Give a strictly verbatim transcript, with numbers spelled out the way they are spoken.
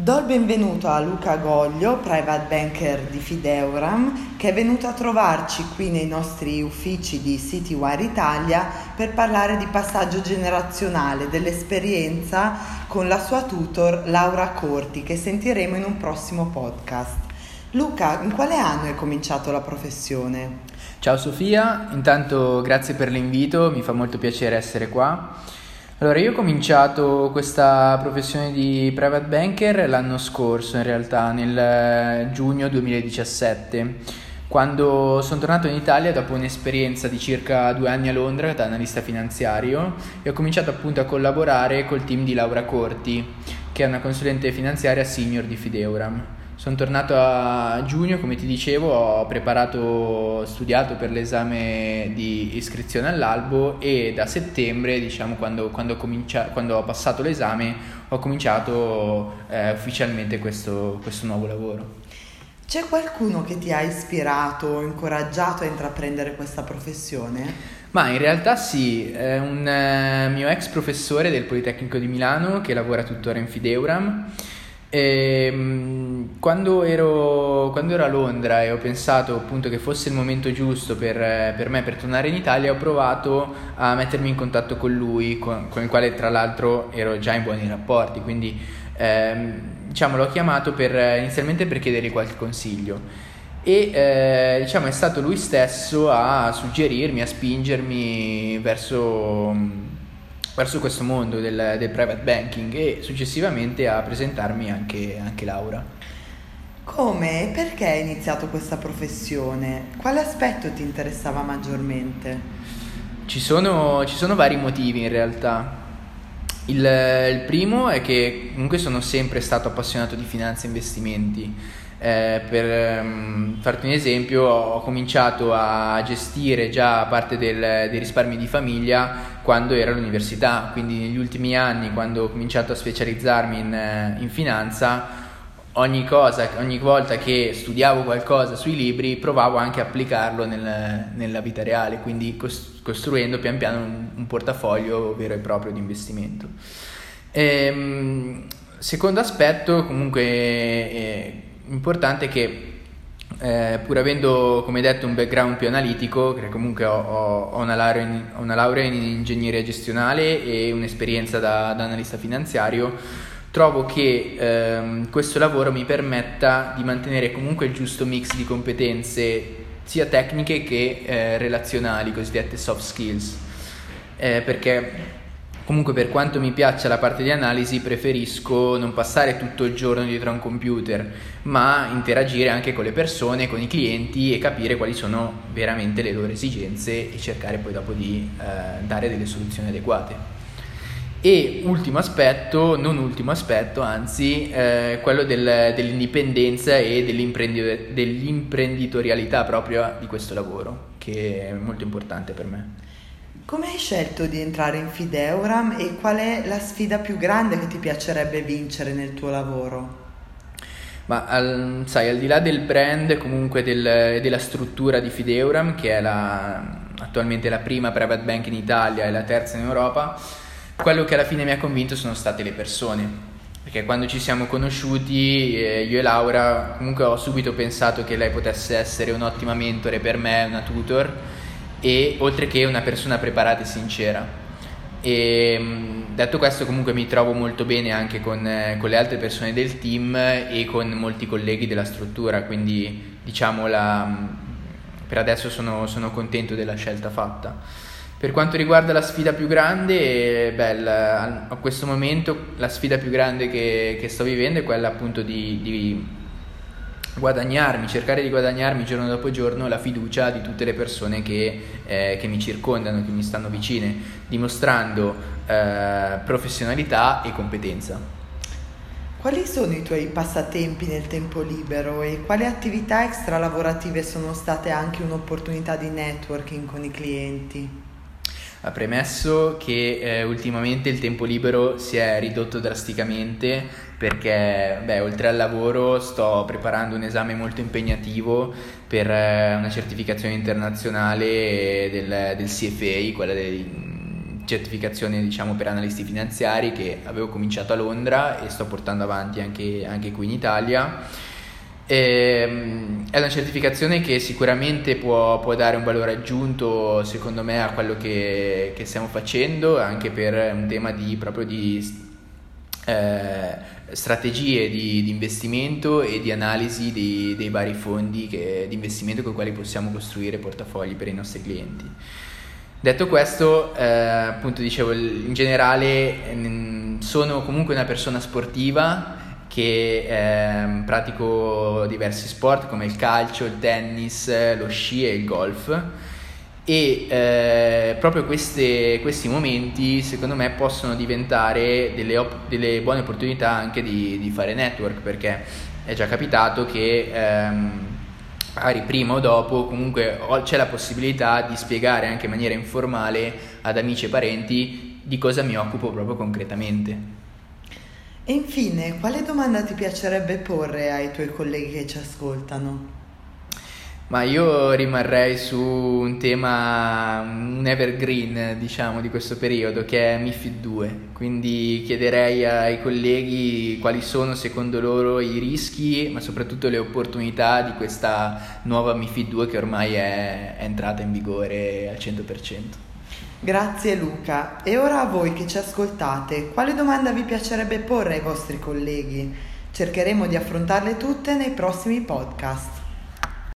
Do il benvenuto a Luca Goglio, private banker di Fideuram, che è venuto a trovarci qui nei nostri uffici di Citywire Italia per parlare di passaggio generazionale, dell'esperienza con la sua tutor Laura Corti, che sentiremo in un prossimo podcast. Luca, in quale anno hai cominciato la professione? Ciao Sofia, intanto grazie per l'invito, mi fa molto piacere essere qua. Allora, io ho cominciato questa professione di private banker l'anno scorso, in realtà nel giugno duemiladiciassette, quando sono tornato in Italia dopo un'esperienza di circa due anni a Londra da analista finanziario e ho cominciato appunto a collaborare col team di Laura Corti, che è una consulente finanziaria senior di Fideuram. Sono tornato a giugno, come ti dicevo, ho preparato, ho studiato per l'esame di iscrizione all'albo e da settembre, diciamo, quando, quando, ho, cominciato, quando ho passato l'esame, ho cominciato eh, ufficialmente questo, questo nuovo lavoro. C'è qualcuno che ti ha ispirato o incoraggiato a intraprendere questa professione? Ma in realtà sì, è un eh, mio ex professore del Politecnico di Milano che lavora tuttora in Fideuram. E, quando, ero, quando ero a Londra e ho pensato appunto che fosse il momento giusto per, per me per tornare in Italia, ho provato a mettermi in contatto con lui, con, con il quale tra l'altro ero già in buoni rapporti, quindi ehm, diciamo, l'ho chiamato per, inizialmente per chiedergli qualche consiglio e eh, diciamo, è stato lui stesso a suggerirmi, a spingermi verso... verso questo mondo del, del private banking e successivamente a presentarmi anche, anche Laura. Come e perché hai iniziato questa professione? Quale aspetto ti interessava maggiormente? Ci sono, ci sono vari motivi in realtà. Il, il primo è che comunque sono sempre stato appassionato di finanza e investimenti. Eh, per um, farti un esempio, ho cominciato a gestire già parte del, dei risparmi di famiglia quando ero all'università, quindi negli ultimi anni, quando ho cominciato a specializzarmi in, in finanza, ogni cosa, ogni volta che studiavo qualcosa sui libri provavo anche a applicarlo nel, nella vita reale, quindi costruendo pian piano un, un portafoglio vero e proprio di investimento. Ehm, secondo aspetto comunque eh, importante è che eh, pur avendo, come detto, un background più analitico, perché comunque ho, ho una laurea in, una laurea in ingegneria gestionale e un'esperienza da, da analista finanziario, trovo che ehm, questo lavoro mi permetta di mantenere comunque il giusto mix di competenze sia tecniche che eh, relazionali, cosiddette soft skills, eh, perché comunque per quanto mi piaccia la parte di analisi preferisco non passare tutto il giorno dietro a un computer, ma interagire anche con le persone, con i clienti e capire quali sono veramente le loro esigenze e cercare poi dopo di eh, dare delle soluzioni adeguate. E ultimo aspetto, non ultimo aspetto, anzi, eh, quello del, dell'indipendenza e dell'imprendi- dell'imprenditorialità proprio di questo lavoro, che è molto importante per me. Come hai scelto di entrare in Fideuram e qual è la sfida più grande che ti piacerebbe vincere nel tuo lavoro? Ma al, sai, al di là del brand, comunque del, della struttura di Fideuram, che è la, attualmente la prima private bank in Italia e la terza in Europa, quello che alla fine mi ha convinto sono state le persone. Perché quando ci siamo conosciuti, eh, io e Laura, comunque ho subito pensato che lei potesse essere un'ottima mentore per me, una tutor, e oltre che una persona preparata e sincera. E detto questo, comunque mi trovo molto bene anche con, con le altre persone del team e con molti colleghi della struttura, quindi diciamo la, per adesso sono, sono contento della scelta fatta. Per quanto riguarda la sfida più grande, beh, la, a questo momento la sfida più grande che, che sto vivendo è quella appunto di, di guadagnarmi, cercare di guadagnarmi giorno dopo giorno la fiducia di tutte le persone che, eh, che mi circondano, che mi stanno vicine, dimostrando eh, professionalità e competenza. Quali sono i tuoi passatempi nel tempo libero e quali attività extralavorative sono state anche un'opportunità di networking con i clienti? Ha premesso che eh, ultimamente il tempo libero si è ridotto drasticamente perché beh, oltre al lavoro sto preparando un esame molto impegnativo per eh, una certificazione internazionale del, del C F A, quella dei, certificazione, diciamo, per analisti finanziari, che avevo cominciato a Londra e sto portando avanti anche, anche qui in Italia. E, è una certificazione che sicuramente può, può dare un valore aggiunto, secondo me, a quello che, che stiamo facendo, anche per un tema di proprio di eh, strategie di, di investimento e di analisi di, dei vari fondi che, di investimento con i quali possiamo costruire portafogli per i nostri clienti. Detto questo, eh, appunto dicevo, in generale sono comunque una persona sportiva che eh, pratico diversi sport come il calcio, il tennis, lo sci e il golf, e eh, proprio queste, questi momenti secondo me possono diventare delle, op- delle buone opportunità anche di, di fare network, perché è già capitato che ehm, magari prima o dopo comunque c'è la possibilità di spiegare anche in maniera informale ad amici e parenti di cosa mi occupo proprio concretamente. E infine, quale domanda ti piacerebbe porre ai tuoi colleghi che ci ascoltano? Ma io rimarrei su un tema, un evergreen, diciamo, di questo periodo, che è MIFID due, quindi chiederei ai colleghi quali sono secondo loro i rischi, ma soprattutto le opportunità di questa nuova MIFID due che ormai è, è entrata in vigore al cento per cento. Grazie Luca. E ora a voi che ci ascoltate, quale domanda vi piacerebbe porre ai vostri colleghi? Cercheremo di affrontarle tutte nei prossimi podcast.